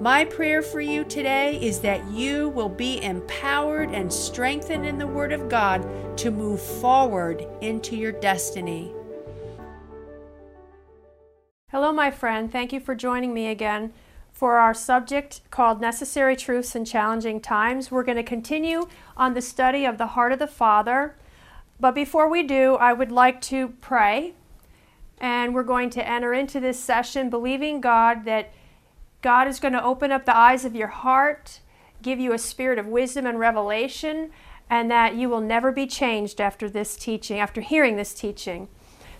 My prayer for you today is that you will be empowered and strengthened in the Word of God to move forward into your destiny. Hello, my friend. Thank you for joining me again for our subject called Necessary Truths in Challenging Times. We're going to continue on the study of the Heart of the Father. But before we do, I would like to pray. And we're going to enter into this session believing God that God is going to open up the eyes of your heart, give you a spirit of wisdom and revelation, and that you will never be changed after this teaching, after hearing this teaching.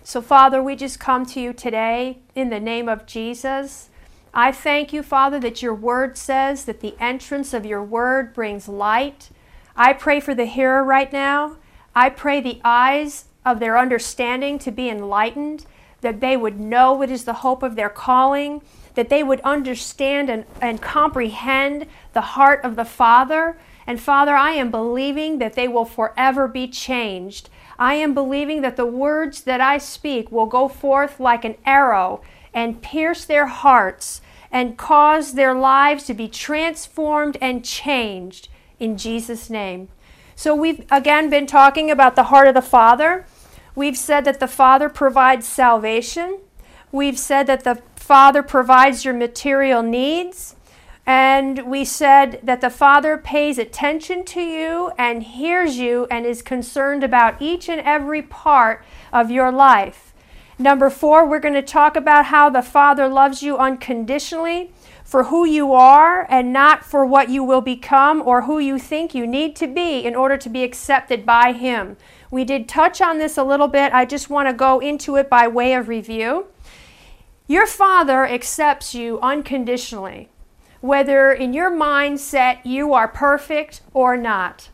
So, Father, we just come to you today in the name of Jesus. I thank you, Father, that your word says that the entrance of your word brings light. I pray for the hearer right now. I pray the eyes of their understanding to be enlightened, that they would know what is the hope of their calling, that they would understand and comprehend the heart of the Father. And Father, I am believing that they will forever be changed. I am believing that the words that I speak will go forth like an arrow and pierce their hearts and cause their lives to be transformed and changed in Jesus' name. So we've again been talking about the heart of the Father. We've said that the Father provides salvation. We've said that the Father provides your material needs. And we said that the Father pays attention to you and hears you and is concerned about each and every part of your life. Number 4, we're going to talk about how the Father loves you unconditionally for who you are and not for what you will become or who you think you need to be in order to be accepted by Him. We did touch on this a little bit. I just want to go into it by way of review. Your Father accepts you unconditionally, whether in your mindset you are perfect or not.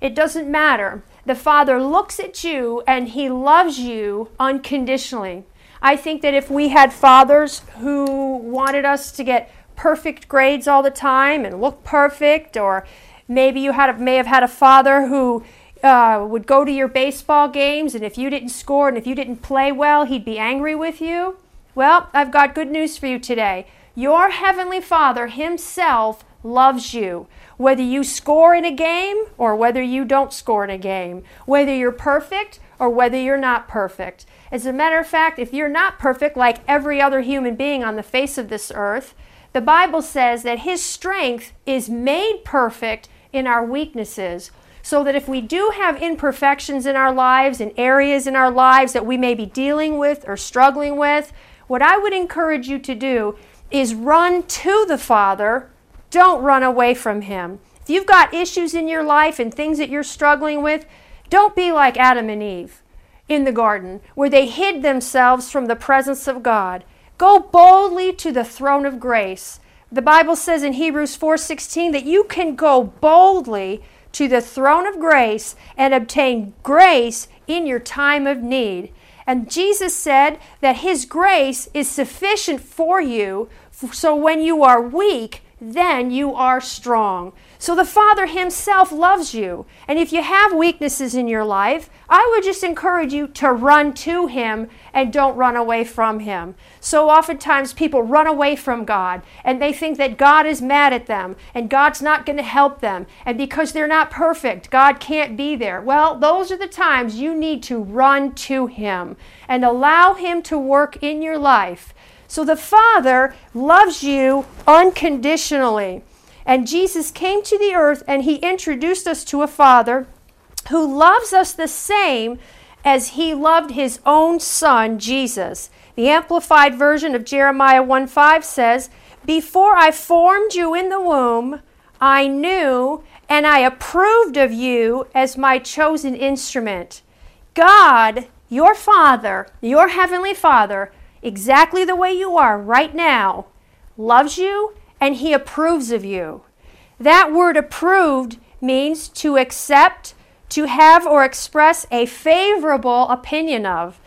It doesn't matter. The Father looks at you and He loves you unconditionally. I think that if we had fathers who wanted us to get perfect grades all the time and look perfect, or maybe you may have had a father who would go to your baseball games, and if you didn't score and if you didn't play well, he'd be angry with you. Well, I've got good news for you today. Your Heavenly Father Himself loves you. Whether you score in a game or whether you don't score in a game, whether you're perfect or whether you're not perfect. As a matter of fact, if you're not perfect like every other human being on the face of this earth, the Bible says that His strength is made perfect in our weaknesses. So that if we do have imperfections in our lives and areas in our lives that we may be dealing with or struggling with, what I would encourage you to do is run to the Father. Don't run away from Him. If you've got issues in your life and things that you're struggling with, don't be like Adam and Eve in the garden where they hid themselves from the presence of God. Go boldly to the throne of grace. The Bible says in Hebrews 4:16 that you can go boldly to the throne of grace and obtain grace in your time of need. And Jesus said that His grace is sufficient for you, so when you are weak, then you are strong. So the Father Himself loves you. And if you have weaknesses in your life, I would just encourage you to run to Him and don't run away from Him. So oftentimes people run away from God and they think that God is mad at them and God's not going to help them. And because they're not perfect, God can't be there. Well, those are the times you need to run to Him and allow Him to work in your life. So the Father loves you unconditionally. And Jesus came to the earth and He introduced us to a Father who loves us the same as He loved His own Son, Jesus. The Amplified Version of Jeremiah 1:5 says, "Before I formed you in the womb, I knew and I approved of you as my chosen instrument." God, your Father, your Heavenly Father, exactly the way you are right now, loves you and He approves of you. That word approved means to accept, to have or express a favorable opinion of,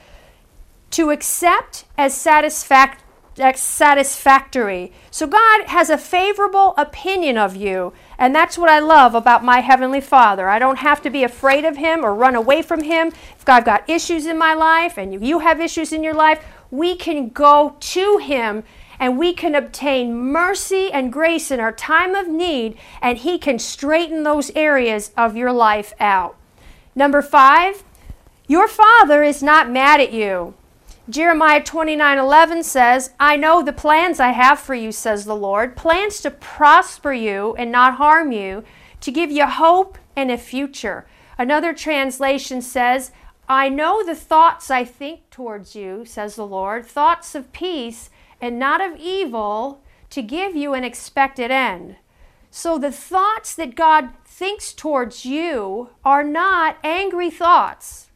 to accept as satisfactory. So God has a favorable opinion of you, and that's what I love about my Heavenly Father. I don't have to be afraid of Him or run away from Him. If I've got issues in my life and you have issues in your life, we can go to Him and we can obtain mercy and grace in our time of need, and He can straighten those areas of your life out. Number 5, your Father is not mad at you. Jeremiah 29:11 says, "I know the plans I have for you, says the Lord, plans to prosper you and not harm you, to give you hope and a future." Another translation says, "I know the thoughts I think towards you, says the Lord, thoughts of peace and not of evil, to give you an expected end." So the thoughts that God thinks towards you are not angry thoughts.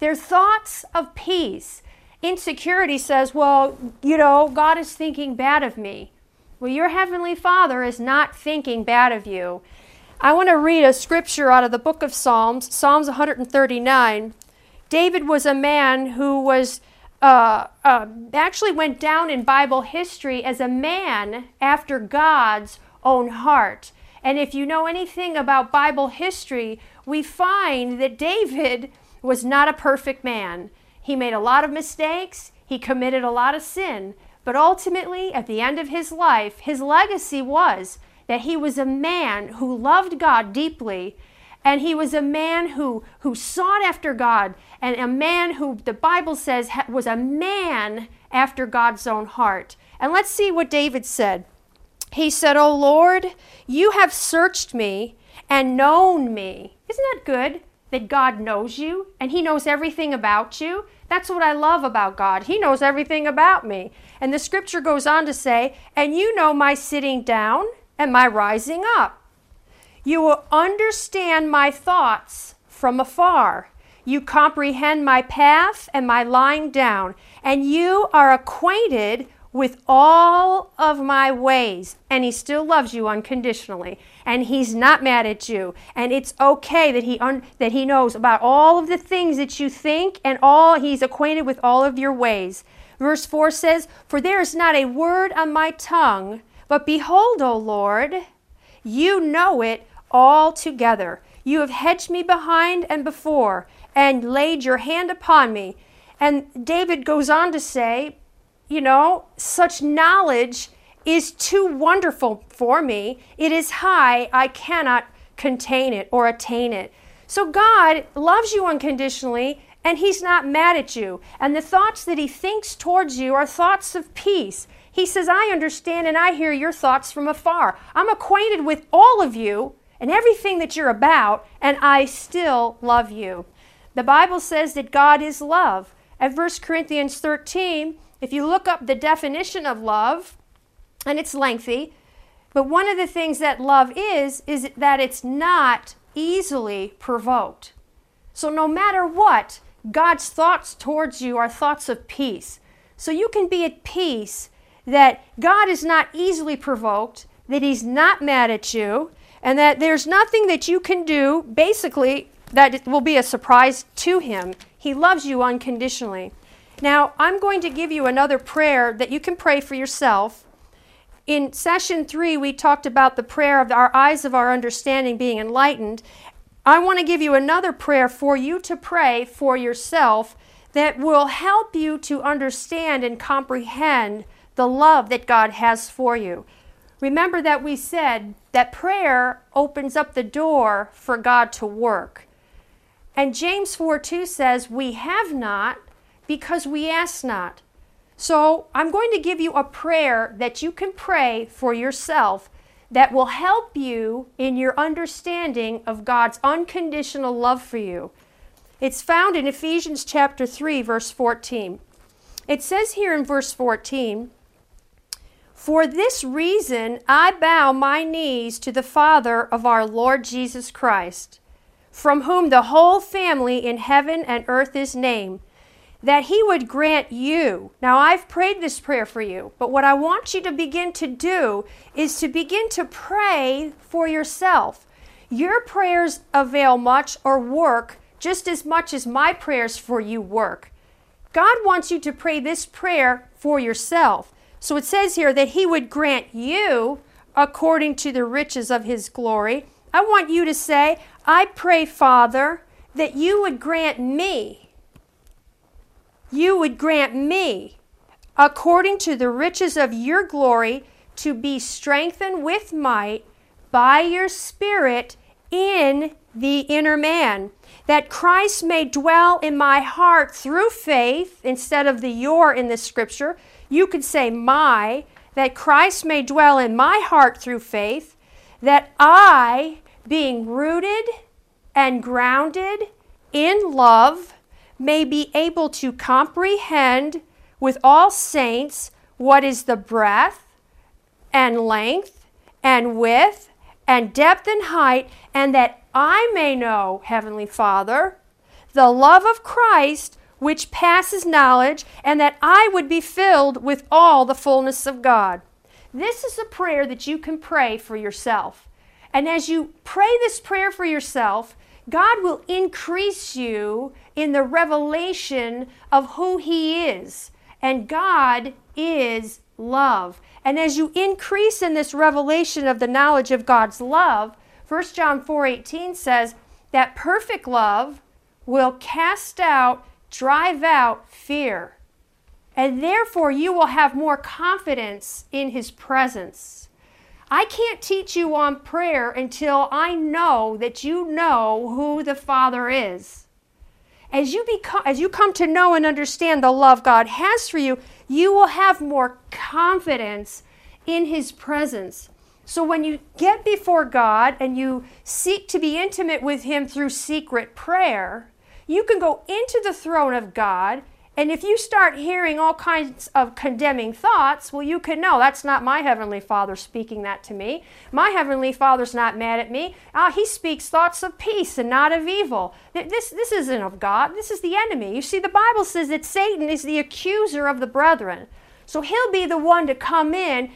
They're thoughts of peace. Insecurity says, well, you know, God is thinking bad of me. Well, your Heavenly Father is not thinking bad of you. I want to read a scripture out of the book of Psalms, Psalms 139. David was a man who was actually went down in Bible history as a man after God's own heart. And if you know anything about Bible history, we find that David was not a perfect man. He made a lot of mistakes. He committed a lot of sin. But ultimately, at the end of his life, his legacy was that he was a man who loved God deeply, and he was a man who sought after God, and a man who the Bible says was a man after God's own heart. And let's see what David said. He said, "O Lord, you have searched me and known me." Isn't that good? That God knows you and He knows everything about you. That's what I love about God. He knows everything about me. And the scripture goes on to say, "And you know my sitting down and my rising up. You will understand my thoughts from afar. You comprehend my path and my lying down, and you are acquainted with all of my ways." And He still loves you unconditionally, and He's not mad at you, and it's okay that He knows about all of the things that you think, and all He's acquainted with all of your ways. Verse 4 says, "For there is not a word on my tongue, but behold, O Lord, you know it altogether. You have hedged me behind and before, and laid your hand upon me." And David goes on to say, you know, such knowledge is too wonderful for me. It is high. I cannot contain it or attain it. So God loves you unconditionally, and He's not mad at you. And the thoughts that He thinks towards you are thoughts of peace. He says, "I understand and I hear your thoughts from afar. I'm acquainted with all of you and everything that you're about, and I still love you." The Bible says that God is love. At 1 Corinthians 13, if you look up the definition of love, and it's lengthy, but one of the things that love is that it's not easily provoked. So no matter what, God's thoughts towards you are thoughts of peace. So you can be at peace that God is not easily provoked, that He's not mad at you, and that there's nothing that you can do, basically, that will be a surprise to Him. He loves you unconditionally. Now, I'm going to give you another prayer that you can pray for yourself. In session 3, we talked about the prayer of our eyes of our understanding being enlightened. I want to give you another prayer for you to pray for yourself that will help you to understand and comprehend the love that God has for you. Remember that we said that prayer opens up the door for God to work. And James 4:2 says, "We have not, because we ask not." So I'm going to give you a prayer that you can pray for yourself that will help you in your understanding of God's unconditional love for you. It's found in Ephesians chapter 3, verse 14. It says here in verse 14, "For this reason I bow my knees to the Father of our Lord Jesus Christ, from whom the whole family in heaven and earth is named, that He would grant you." Now, I've prayed this prayer for you, but what I want you to begin to do is to begin to pray for yourself. Your prayers avail much or work just as much as my prayers for you work. God wants you to pray this prayer for yourself. So it says here that He would grant you according to the riches of His glory. I want you to say, I pray, Father, that you would grant me. You would grant me according to the riches of your glory to be strengthened with might by your Spirit in the inner man, that Christ may dwell in my heart through faith. Instead of the your in the scripture, you could say my, that Christ may dwell in my heart through faith, that I, being rooted and grounded in love, may be able to comprehend with all saints what is the breadth and length and width and depth and height, and that I may know, Heavenly Father, the love of Christ which passes knowledge, and that I would be filled with all the fullness of God. This is a prayer that you can pray for yourself. And as you pray this prayer for yourself, God will increase you in the revelation of who He is. And God is love. And as you increase in this revelation of the knowledge of God's love, 1 John 4:18 says that perfect love will cast out, drive out fear. And therefore you will have more confidence in His presence. I can't teach you on prayer until I know that you know who the Father is. As you come to know and understand the love God has for you, you will have more confidence in His presence. So when you get before God and you seek to be intimate with Him through secret prayer, you can go into the throne of God, and if you start hearing all kinds of condemning thoughts, well, you can know that's not my Heavenly Father speaking that to me. My Heavenly Father's not mad at me. He speaks thoughts of peace and not of evil. This isn't of God. This is the enemy. You see, the Bible says that Satan is the accuser of the brethren. So he'll be the one to come in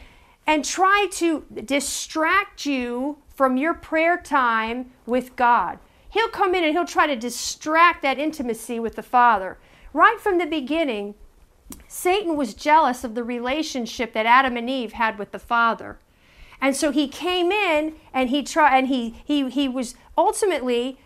and try to distract you from your prayer time with God. He'll come in and he'll try to distract that intimacy with the Father. Right from the beginning, Satan was jealous of the relationship that Adam and Eve had with the Father. And so he came in and he was ultimately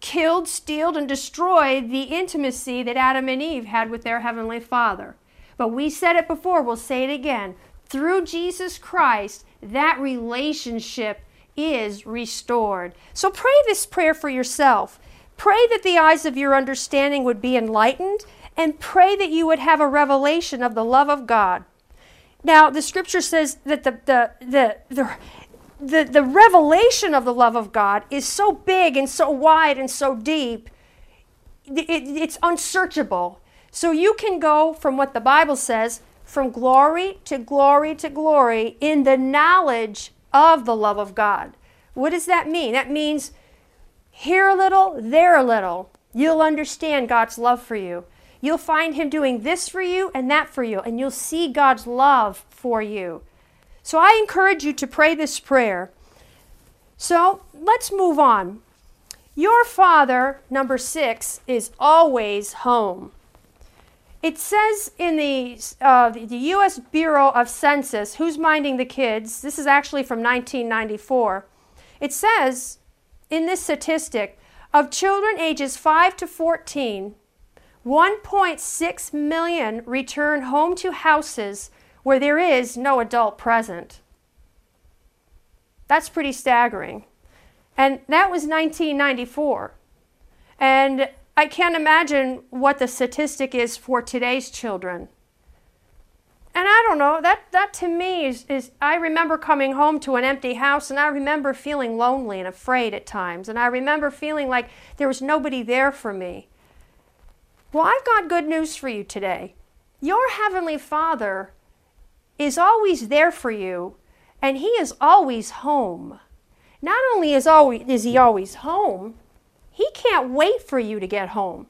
killed, stealed, and destroyed the intimacy that Adam and Eve had with their Heavenly Father. But we said it before, we'll say it again. Through Jesus Christ, that relationship is restored. So pray this prayer for yourself. Pray that the eyes of your understanding would be enlightened, and pray that you would have a revelation of the love of God. Now, the scripture says that the revelation of the love of God is so big and so wide and so deep, it's unsearchable. So you can go from what the Bible says, from glory to glory to glory in the knowledge of the love of God. What does that mean? That means here a little, there a little. You'll understand God's love for you. You'll find Him doing this for you and that for you, and you'll see God's love for you. So I encourage you to pray this prayer. So let's move on. Your Father, number 6, is always home. It says in the U.S. Bureau of Census, Who's Minding the Kids? This is actually from 1994. It says in this statistic, of children ages 5 to 14, 1.6 million return home to houses where there is no adult present. That's pretty staggering. And that was 1994. And I can't imagine what the statistic is for today's children. And I don't know, that to me is, I remember coming home to an empty house, and I remember feeling lonely and afraid at times. And I remember feeling like there was nobody there for me. Well, I've got good news for you today. Your Heavenly Father is always there for you, and He is always home. Not only is He always home, He can't wait for you to get home.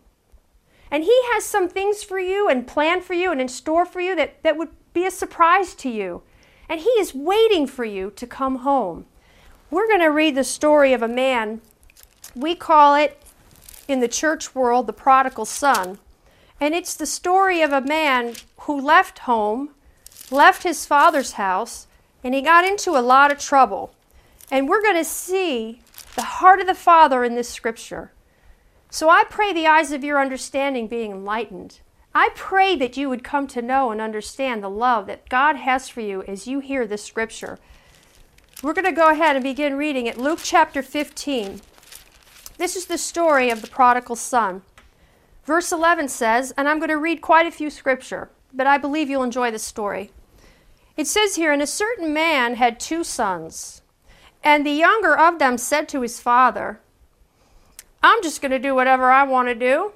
And He has some things for you and planned for you and in store for you that would be a surprise to you. And He is waiting for you to come home. We're going to read the story of a man. We call it, in the church world, the prodigal son. And it's the story of a man who left home, left his father's house, and he got into a lot of trouble. And we're going to see the heart of the Father in this scripture. So I pray the eyes of your understanding being enlightened. I pray that you would come to know and understand the love that God has for you as you hear this scripture. We're going to go ahead and begin reading at Luke chapter 15. This is the story of the prodigal son. Verse 11 says, and I'm going to read quite a few scripture, but I believe you'll enjoy this story. It says here, and a certain man had two sons, and the younger of them said to his father, I'm just going to do whatever I want to do.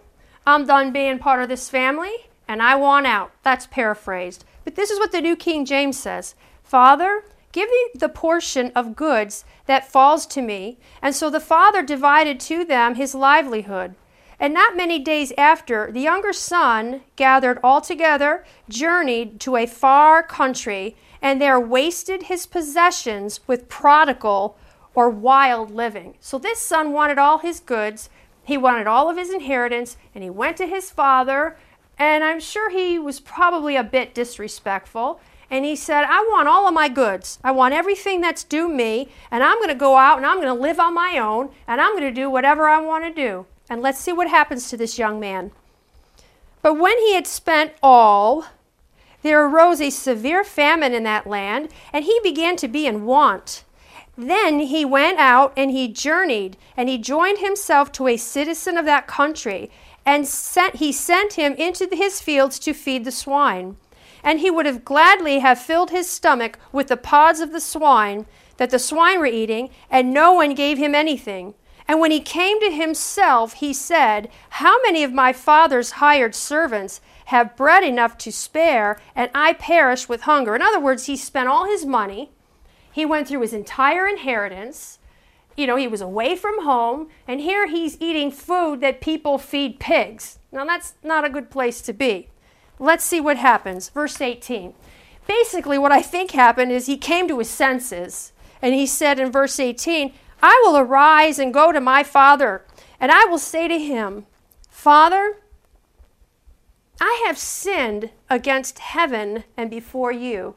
I'm done being part of this family, and I want out. That's paraphrased. But this is what the New King James says. Father, give me the portion of goods that falls to me. And so the father divided to them his livelihood. And not many days after, the younger son gathered all together, journeyed to a far country, and there wasted his possessions with prodigal or wild living. So this son wanted all his goods. He wanted all of his inheritance, and he went to his father, and I'm sure he was probably a bit disrespectful, and he said, I want all of my goods. I want everything that's due me, and I'm going to go out, and I'm going to live on my own, and I'm going to do whatever I want to do. And let's see what happens to this young man. But when he had spent all, there arose a severe famine in that land, and he began to be in want. Then he went out and he journeyed, and he joined himself to a citizen of that country, and he sent him into his fields to feed the swine. And he would have gladly have filled his stomach with the pods of the swine that the swine were eating, and no one gave him anything. And when he came to himself, he said, how many of my father's hired servants have bread enough to spare, and I perish with hunger? In other words, he spent all his money. He went through his entire inheritance. You know, he was away from home, and here he's eating food that people feed pigs. Now, that's not a good place to be. Let's see what happens. Verse 18. Basically, what I think happened is he came to his senses, and he said in verse 18, I will arise and go to my father, and I will say to him, Father, I have sinned against heaven and before you.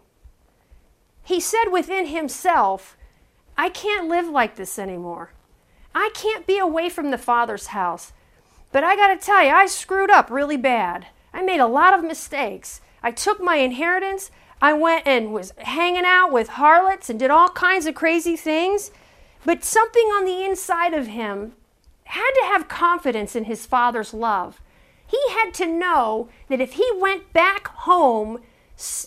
He said within himself, I can't live like this anymore. I can't be away from the Father's house. But I got to tell you, I screwed up really bad. I made a lot of mistakes. I took my inheritance. I went and was hanging out with harlots and did all kinds of crazy things. But something on the inside of him had to have confidence in his Father's love. He had to know that if he went back home,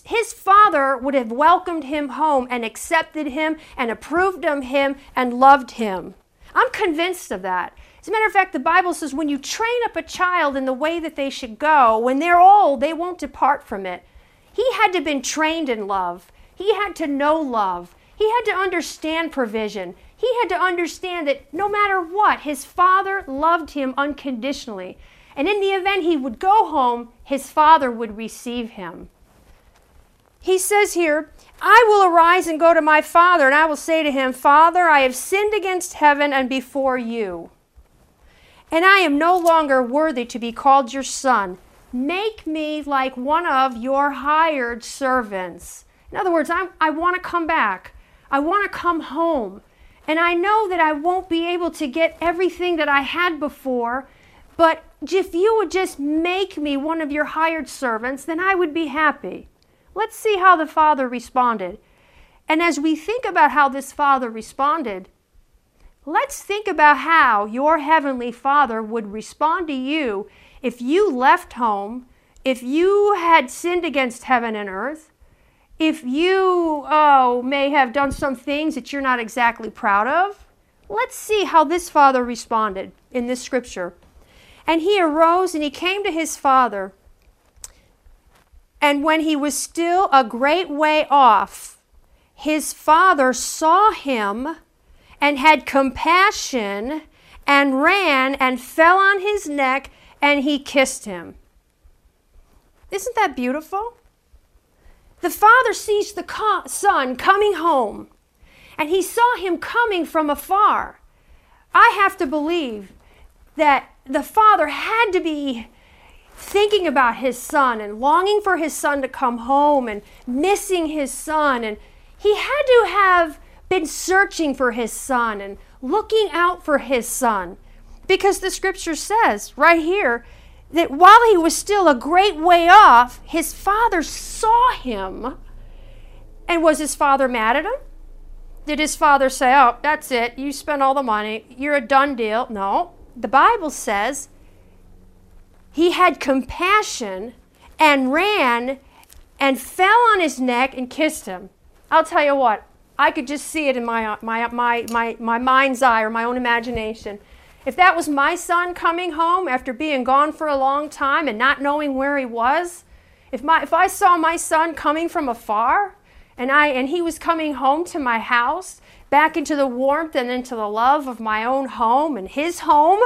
his father would have welcomed him home and accepted him and approved of him and loved him. I'm convinced of that. As a matter of fact, the Bible says when you train up a child in the way that they should go, when they're old, they won't depart from it. He had to have been trained in love. He had to know love. He had to understand provision. He had to understand that no matter what, his father loved him unconditionally. And in the event he would go home, his father would receive him. He says here, I will arise and go to my father, and I will say to him, Father, I have sinned against heaven and before you, and I am no longer worthy to be called your son. Make me like one of your hired servants. In other words, I want to come back. I want to come home. And I know that I won't be able to get everything that I had before, but if you would just make me one of your hired servants, then I would be happy. Let's see how the father responded. And as we think about how this father responded, let's think about how your heavenly Father would respond to you if you left home, if you had sinned against heaven and earth, if you may have done some things that you're not exactly proud of. Let's see how this father responded in this scripture. And he arose and he came to his father. And when he was still a great way off, his father saw him and had compassion and ran and fell on his neck and he kissed him. Isn't that beautiful? The father sees the son coming home and he saw him coming from afar. I have to believe that the father had to be thinking about his son and longing for his son to come home and missing his son. And he had to have been searching for his son and looking out for his son, because the scripture says right here that while he was still a great way off, his father saw him. And was his father mad at him? Did his father say, "Oh, that's it, you spent all the money, you're a done deal"? No. The Bible says he had compassion and ran and fell on his neck and kissed him. I'll tell you what, I could just see it in my mind's eye or my own imagination. If that was my son coming home after being gone for a long time and not knowing where he was, if I saw my son coming from afar and he was coming home to my house, back into the warmth and into the love of my own home and his home,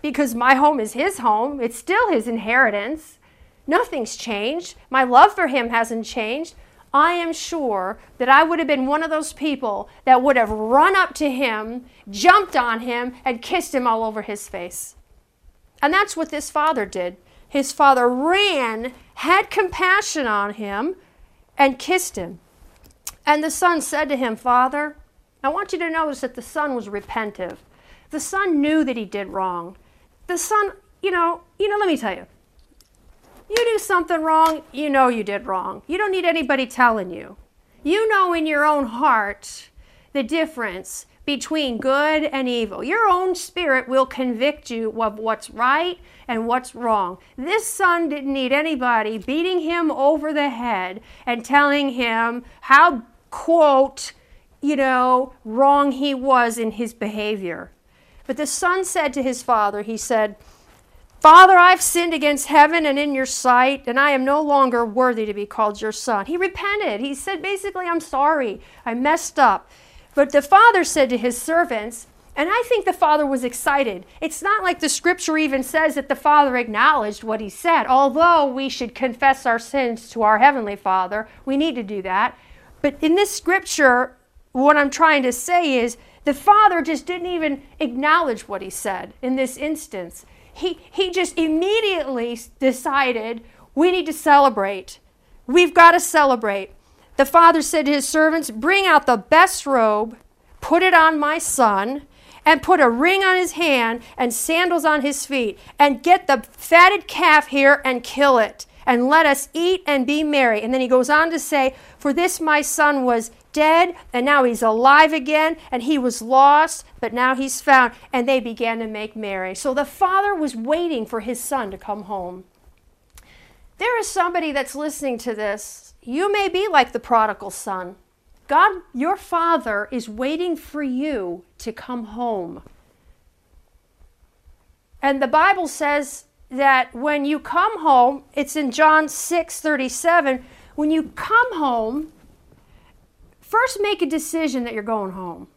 because my home is his home, it's still his inheritance. Nothing's changed. My love for him hasn't changed. I am sure that I would have been one of those people that would have run up to him, jumped on him, and kissed him all over his face. And that's what this father did. His father ran, had compassion on him, and kissed him. And the son said to him, "Father..." I want you to notice that the son was repentive. The son knew that he did wrong. The son, let me tell you, you do something wrong, you know you did wrong. You don't need anybody telling you. You know in your own heart the difference between good and evil. Your own spirit will convict you of what's right and what's wrong. This son didn't need anybody beating him over the head and telling him how, quote, wrong he was in his behavior. But the son said to his father, he said, "Father, I've sinned against heaven and in your sight, and I am no longer worthy to be called your son." He repented. He said, basically, "I'm sorry, I messed up." But the father said to his servants, and I think the father was excited. It's not like the scripture even says that the father acknowledged what he said, although we should confess our sins to our heavenly Father. We need to do that. But in this scripture, what I'm trying to say is the father just didn't even acknowledge what he said in this instance. He just immediately decided, we need to celebrate. We've got to celebrate. The father said to his servants, "Bring out the best robe, put it on my son, and put a ring on his hand and sandals on his feet, and get the fatted calf here and kill it, and let us eat and be merry." And then he goes on to say, "For this my son was dead, and now he's alive again, and he was lost, but now he's found." And they began to make merry. So the father was waiting for his son to come home. There is somebody that's listening to this. You may be like the prodigal son. God, your father, is waiting for you to come home. And the Bible says that when you come home, it's in John 6:37, when you come home, first, make a decision that you're going home.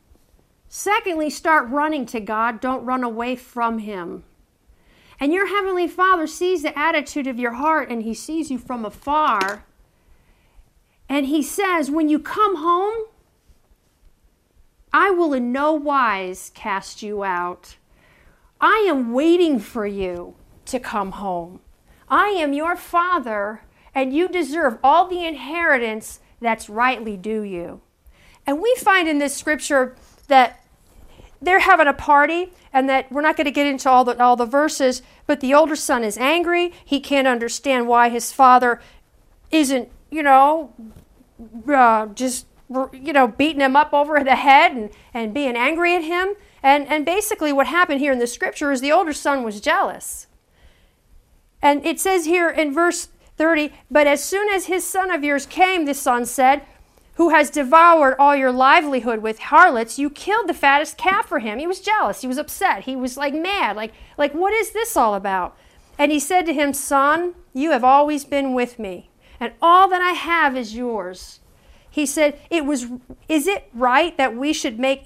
Secondly, start running to God. Don't run away from him. And your heavenly Father sees the attitude of your heart, and he sees you from afar. And he says, when you come home, I will in no wise cast you out. I am waiting for you to come home. I am your Father, and you deserve all the inheritance that's rightly due you. And we find in this scripture that they're having a party, and that we're not going to get into all the verses, but the older son is angry. He can't understand why his father isn't, beating him up over the head and being angry at him. And basically what happened here in the scripture is the older son was jealous. And it says here in verse 30, "But as soon as his son of yours came," the son said, "who has devoured all your livelihood with harlots, you killed the fattest calf for him." He was jealous. He was upset. He was mad. Like, what is this all about? And he said to him, "Son, you have always been with me, and all that I have is yours." He said, "It was right that we should make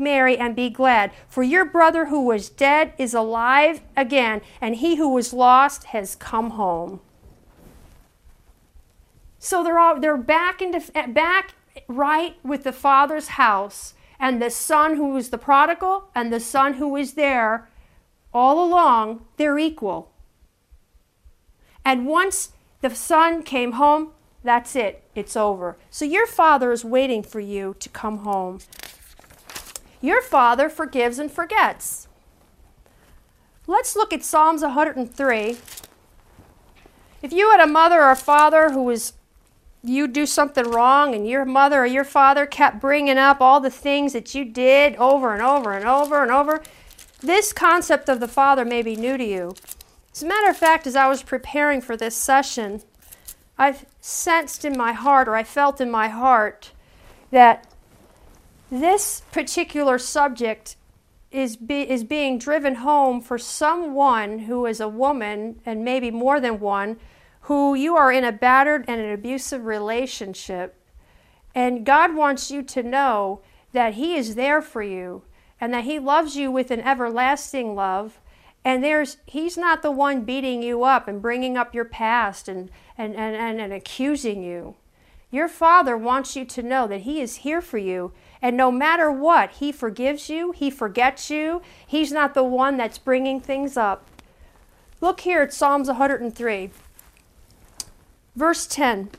merry and be glad, for your brother who was dead is alive again, and he who was lost has come home." So they're back right with the Father's house, and the son who is the prodigal and the son who is there all along, they're equal. And once the son came home, that's it. It's over. So your Father is waiting for you to come home. Your Father forgives and forgets. Let's look at Psalms 103. If you had a mother or a father who was, you do something wrong, and your mother or your father kept bringing up all the things that you did over and over and over and over, this concept of the Father may be new to you. As a matter of fact, as I was preparing for this session, I've sensed in my heart, or I felt in my heart, that this particular subject is being driven home for someone who is a woman, and maybe more than one, who you are in a battered and an abusive relationship. And God wants you to know that He is there for you, and that He loves you with an everlasting love. And He's not the one beating you up and bringing up your past and accusing you. Your Father wants you to know that He is here for you. And no matter what, He forgives you. He forgets you. He's not the one that's bringing things up. Look here at Psalms 103. Verse 10.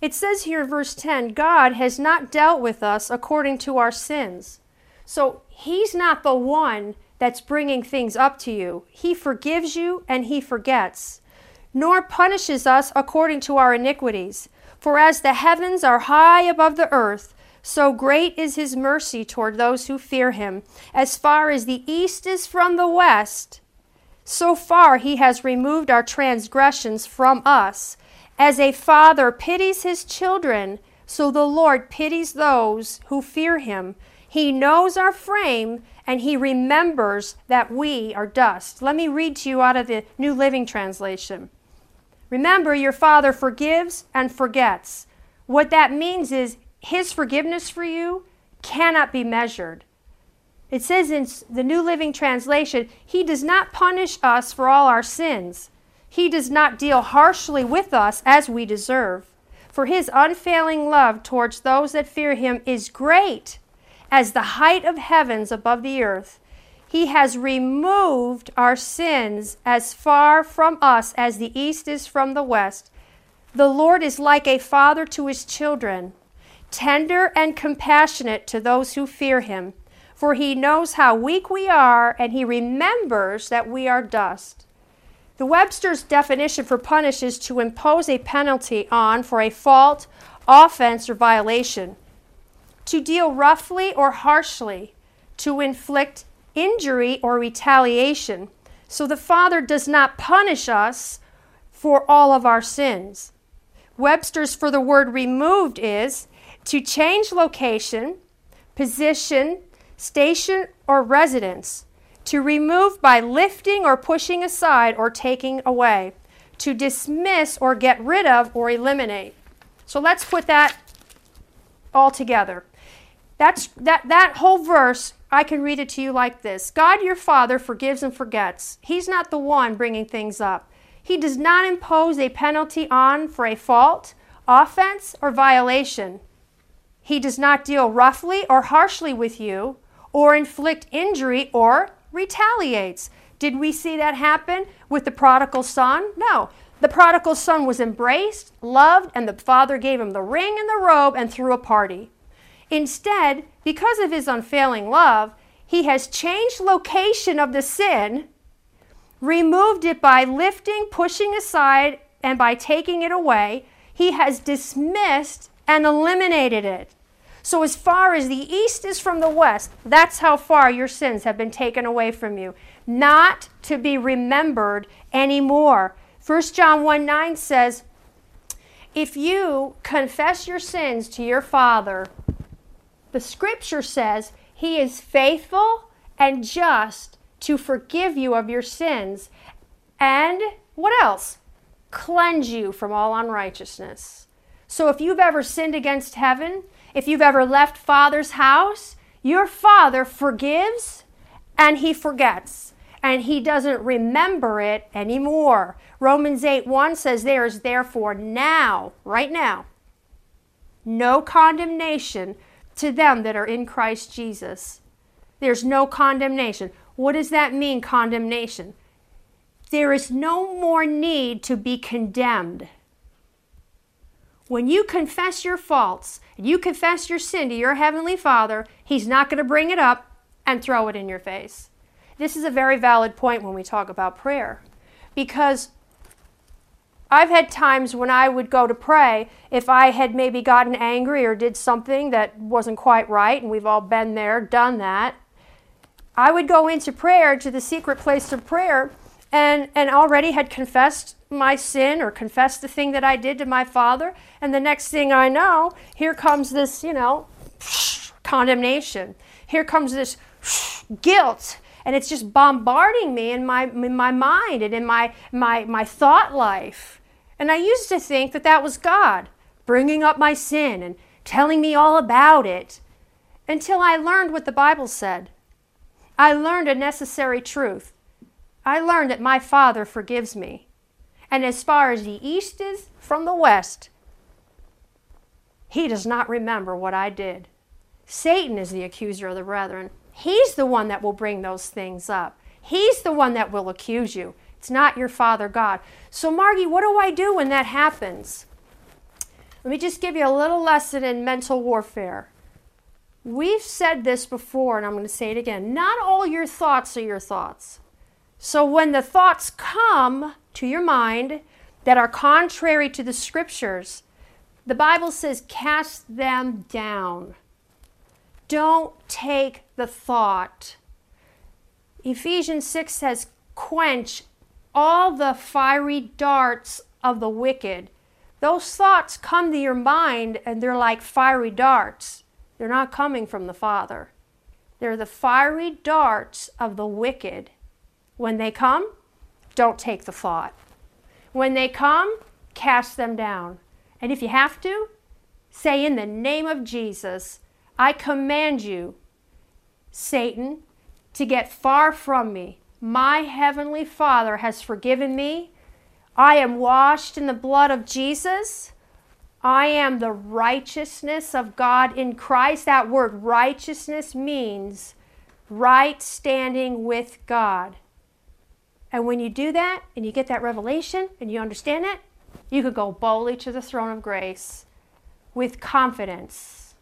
It says here in verse 10, God has not dealt with us according to our sins. So He's not the one that's bringing things up to you. He forgives you and He forgets, nor punishes us according to our iniquities. For as the heavens are high above the earth, so great is His mercy toward those who fear Him. As far as the east is from the west, so far He has removed our transgressions from us. As a father pities his children, so the Lord pities those who fear Him. He knows our frame, and He remembers that we are dust. Let me read to you out of the New Living Translation. Remember, your Father forgives and forgets. What that means is His forgiveness for you cannot be measured. It says in the New Living Translation, He does not punish us for all our sins. He does not deal harshly with us as we deserve. For His unfailing love towards those that fear Him is great as the height of heavens above the earth. He has removed our sins as far from us as the east is from the west. The Lord is like a father to His children, tender and compassionate to those who fear Him. For He knows how weak we are, and He remembers that we are dust. The Webster's definition for punish is to impose a penalty on for a fault, offense, or violation. To deal roughly or harshly, to inflict injury or retaliation. So the Father does not punish us for all of our sins. Webster's for the word removed is to change location, position, station, or residence, to remove by lifting or pushing aside or taking away, to dismiss or get rid of or eliminate. So let's put that all together. That whole verse, I can read it to you like this. God, your Father, forgives and forgets. He's not the one bringing things up. He does not impose a penalty on for a fault, offense, or violation. He does not deal roughly or harshly with you, or inflict injury, or retaliates. Did we see that happen with the prodigal son? No. The prodigal son was embraced, loved, and the father gave him the ring and the robe and threw a party. Instead, because of His unfailing love, He has changed location of the sin, removed it by lifting, pushing aside, and by taking it away. He has dismissed and eliminated it. So as far as the east is from the west, that's how far your sins have been taken away from you, not to be remembered anymore. 1 John 1:9 says, if you confess your sins to your Father, the Scripture says He is faithful and just to forgive you of your sins and, what else? Cleanse you from all unrighteousness. So if you've ever sinned against heaven, if you've ever left Father's house, your Father forgives and He forgets, and He doesn't remember it anymore. Romans 8:1 says there is therefore now, right now, no condemnation to them that are in Christ Jesus. There's no condemnation. What does that mean, condemnation? There is no more need to be condemned. When you confess your faults, and you confess your sin to your Heavenly Father, He's not going to bring it up and throw it in your face. This is a very valid point when we talk about prayer. Because I've had times when I would go to pray if I had maybe gotten angry or did something that wasn't quite right, and we've all been there, done that. I would go into prayer, to the secret place of prayer, and already had confessed my sin or confessed the thing that I did to my Father, and the next thing I know, here comes this, condemnation. Here comes this guilt. And it's just bombarding me in my mind and in my thought life. And I used to think that was God bringing up my sin and telling me all about it, until I learned what the Bible said. I learned a necessary truth. I learned that my Father forgives me. And as far as the East is from the West, He does not remember what I did. Satan is the accuser of the brethren. He's the one that will bring those things up. He's the one that will accuse you. It's not your Father God. So Margie, what do I do when that happens? Let me just give you a little lesson in mental warfare. We've said this before, and I'm going to say it again. Not all your thoughts are your thoughts. So when the thoughts come to your mind that are contrary to the Scriptures, the Bible says cast them down. Don't take the thought. Ephesians 6 says, quench all the fiery darts of the wicked. Those thoughts come to your mind and they're like fiery darts. They're not coming from the Father. They're the fiery darts of the wicked. When they come, don't take the thought. When they come, cast them down. And if you have to, say, in the name of Jesus, I command you, Satan, to get far from me. My Heavenly Father has forgiven me. I am washed in the blood of Jesus. I am the righteousness of God in Christ. That word righteousness means right standing with God. And when you do that, and you get that revelation, and you understand it, you could go boldly to the throne of grace with confidence,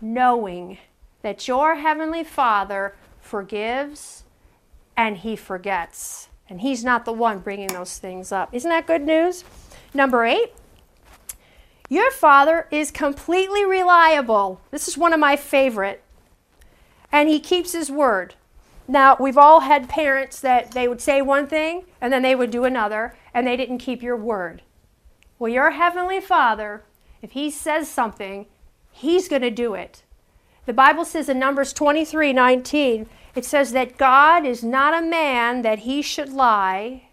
knowing that your Heavenly Father forgives and He forgets. And He's not the one bringing those things up. Isn't that good news? Number 8, your Father is completely reliable. This is one of my favorite. And He keeps His word. Now, we've all had parents that they would say one thing and then they would do another, and they didn't keep your word. Well, your Heavenly Father, if He says something, He's going to do it. The Bible says in Numbers 23:19, it says that God is not a man that He should lie,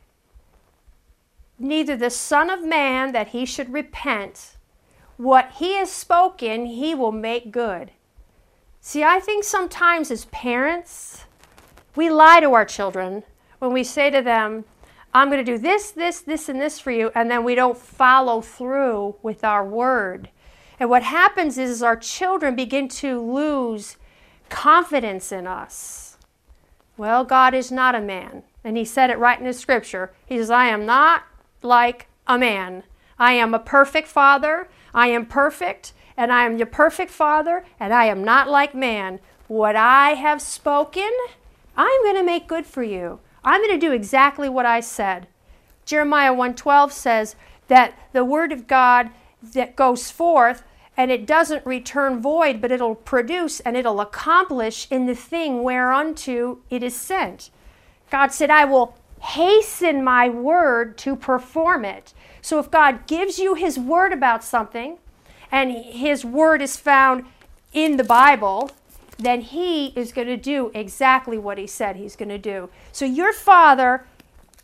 neither the Son of Man that He should repent. What He has spoken, He will make good. See, I think sometimes as parents, we lie to our children when we say to them, I'm going to do this, this, this, and this for you, and then we don't follow through with our word. And what happens is our children begin to lose confidence in us. Well, God is not a man. And He said it right in the Scripture. He says, I am not like a man. I am a perfect Father. I am perfect. And I am your perfect Father. And I am not like man. What I have spoken, I'm going to make good for you. I'm going to do exactly what I said. Jeremiah 1:12 says that the word of God that goes forth, and it doesn't return void, but it'll produce and it'll accomplish in the thing whereunto it is sent. God said, I will hasten my word to perform it. So if God gives you His word about something, and His word is found in the Bible, then He is going to do exactly what He said He's going to do. So your Father,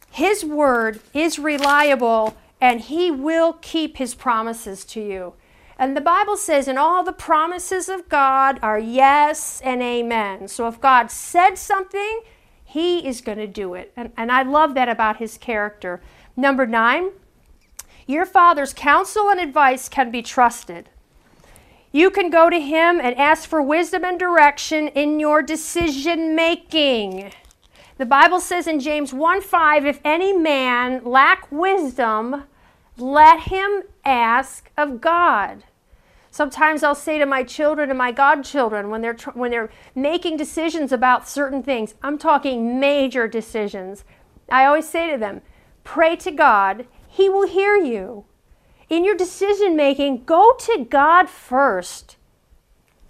His word is reliable, and He will keep His promises to you. And the Bible says, and all the promises of God are yes and amen. So if God said something, He is going to do it. And I love that about His character. Number 9, your Father's counsel and advice can be trusted. You can go to him and ask for wisdom and direction in your decision making. The Bible says in James 1:5, if any man lack wisdom, let him ask of God. Sometimes I'll say to my children and my godchildren when they're making decisions about certain things, I'm talking major decisions, I always say to them, pray to God, he will hear you. In your decision making, go to God first.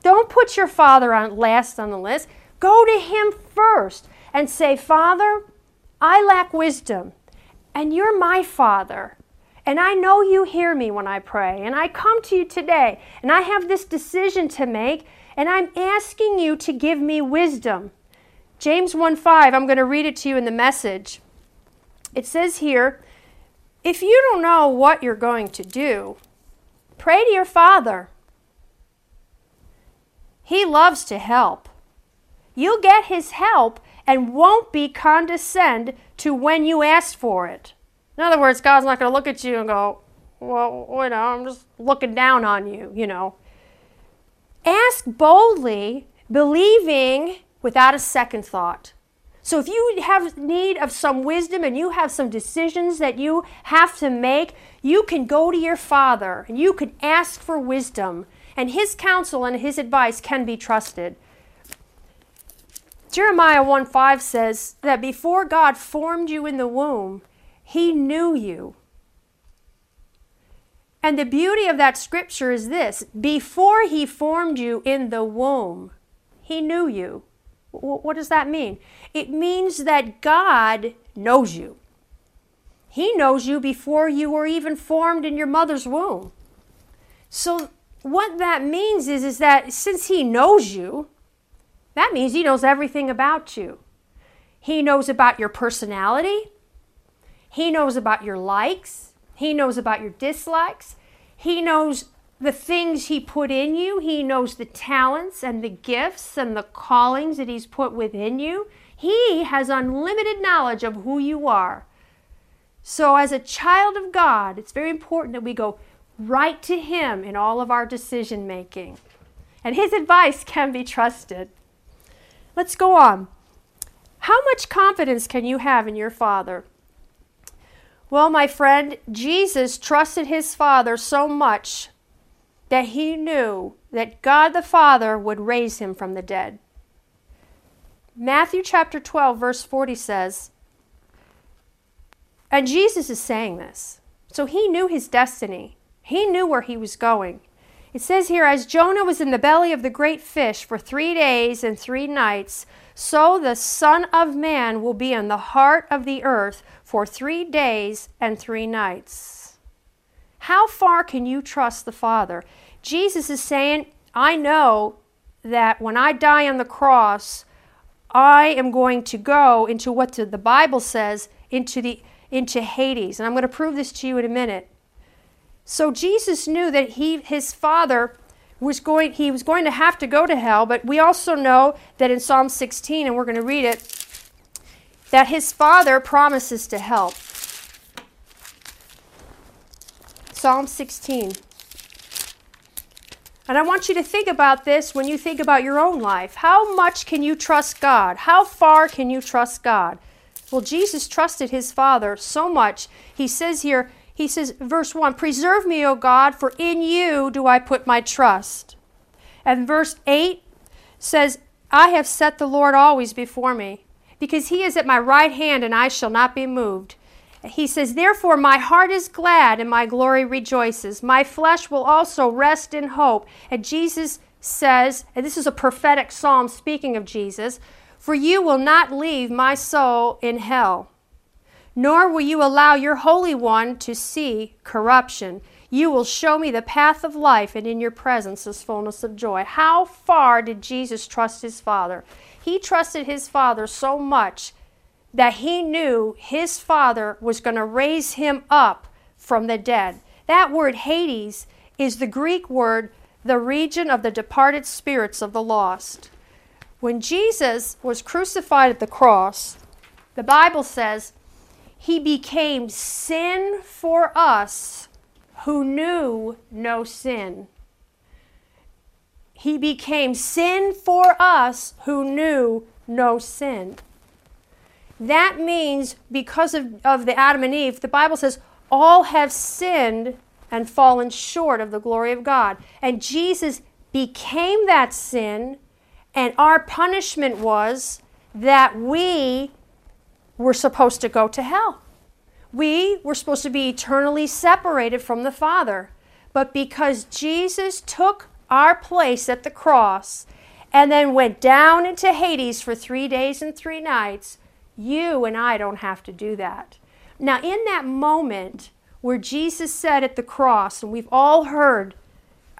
Don't put your father on last on the list. Go to him first and say, Father, I lack wisdom, and you're my Father. And I know you hear me when I pray, and I come to you today, and I have this decision to make, and I'm asking you to give me wisdom. James 1:5, I'm going to read it to you in the Message. It says here, if you don't know what you're going to do, pray to your Father. He loves to help. You'll get his help and won't be condescend to when you ask for it. In other words, God's not going to look at you and go, well, you know, I'm just looking down on you, you know. Ask boldly, believing without a second thought. So if you have need of some wisdom and you have some decisions that you have to make, you can go to your Father and you can ask for wisdom. And his counsel and his advice can be trusted. Jeremiah 1:5 says that before God formed you in the womb, he knew you. And the beauty of that scripture is this: before he formed you in the womb, he knew you. What does that mean? It means that God knows you. He knows you before you were even formed in your mother's womb. So what that means is that since he knows you, that means he knows everything about you. He knows about your personality. He knows about your likes. He knows about your dislikes. He knows the things he put in you. He knows the talents and the gifts and the callings that he's put within you. He has unlimited knowledge of who you are. So as a child of God, it's very important that we go right to him in all of our decision making. And his advice can be trusted. Let's go on. How much confidence can you have in your Father? Well, my friend, Jesus trusted his Father so much that he knew that God the Father would raise him from the dead. Matthew chapter 12, verse 40 says, and Jesus is saying this, so he knew his destiny. He knew where he was going. It says here, as Jonah was in the belly of the great fish for 3 days and 3 nights, so the Son of Man will be in the heart of the earth for 3 days and 3 nights. How far can you trust the Father? Jesus is saying, I know that when I die on the cross, I am going to go into what the Bible says, into Hades. And I'm going to prove this to you in a minute. So Jesus knew that his Father was going to have to go to hell, but we also know that in Psalm 16, and we're going to read it, that his Father promises to help. Psalm 16. And I want you to think about this when you think about your own life. How much can you trust God? How far can you trust God? Well, Jesus trusted his Father so much. He says, verse 1, preserve me, O God, for in you do I put my trust. And verse 8 says, I have set the Lord always before me, because he is at my right hand, and I shall not be moved. He says, therefore my heart is glad, and my glory rejoices. My flesh will also rest in hope. And Jesus says, and this is a prophetic psalm speaking of Jesus, for you will not leave my soul in hell, nor will you allow your Holy One to see corruption. You will show me the path of life, and in your presence is fullness of joy. How far did Jesus trust his Father? He trusted his Father so much that he knew his Father was going to raise him up from the dead. That word Hades is the Greek word, the region of the departed spirits of the lost. When Jesus was crucified at the cross, the Bible says, he became sin for us who knew no sin. He became sin for us who knew no sin. That means because of the Adam and Eve, the Bible says all have sinned and fallen short of the glory of God. And Jesus became that sin, and our punishment was that we were supposed to go to hell. We were supposed to be eternally separated from the Father. But because Jesus took our place at the cross and then went down into Hades for 3 days and 3 nights, you and I don't have to do that. Now, in that moment where Jesus said at the cross, and we've all heard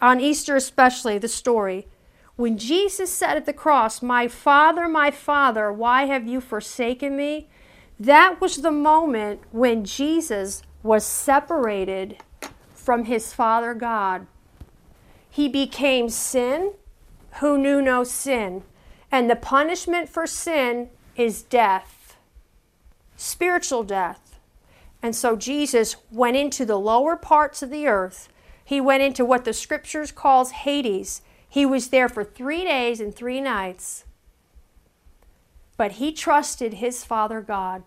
on Easter especially the story, when Jesus said at the cross, my Father, why have you forsaken me?" That was the moment when Jesus was separated from his Father God. He became sin who knew no sin. And the punishment for sin is death, spiritual death. And so Jesus went into the lower parts of the earth. He went into what the scriptures calls Hades. He was there for 3 days and 3 nights. But he trusted his Father God.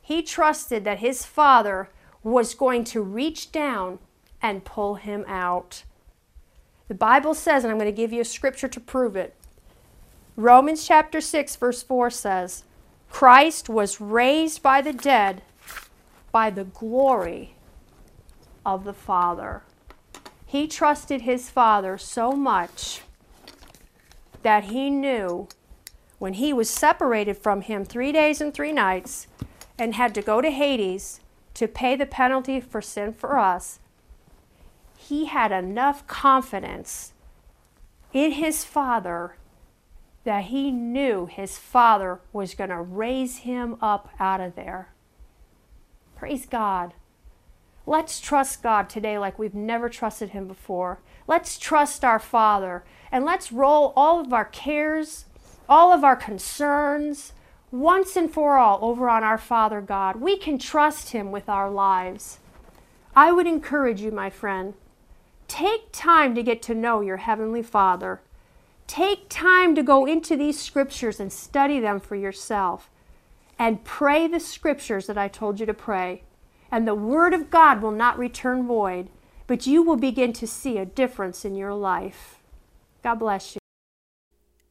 He trusted that his Father was going to reach down and pull him out. The Bible says, and I'm going to give you a scripture to prove it. Romans chapter 6, verse 4 says, Christ was raised by the dead by the glory of the Father. He trusted his Father so much that he knew when he was separated from him 3 days and 3 nights and had to go to Hades to pay the penalty for sin for us, he had enough confidence in his Father that he knew his Father was going to raise him up out of there. Praise God. Let's trust God today like we've never trusted him before. Let's trust our Father, and let's roll all of our cares, all of our concerns, once and for all over on our Father God. We can trust him with our lives. I would encourage you, my friend, take time to get to know your Heavenly Father. Take time to go into these scriptures and study them for yourself. And pray the scriptures that I told you to pray. And the Word of God will not return void, but you will begin to see a difference in your life. God bless you.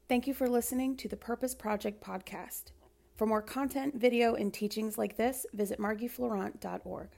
Thank you for listening to the Purpose Project Podcast. For more content, video, and teachings like this, visit margiefleurant.org.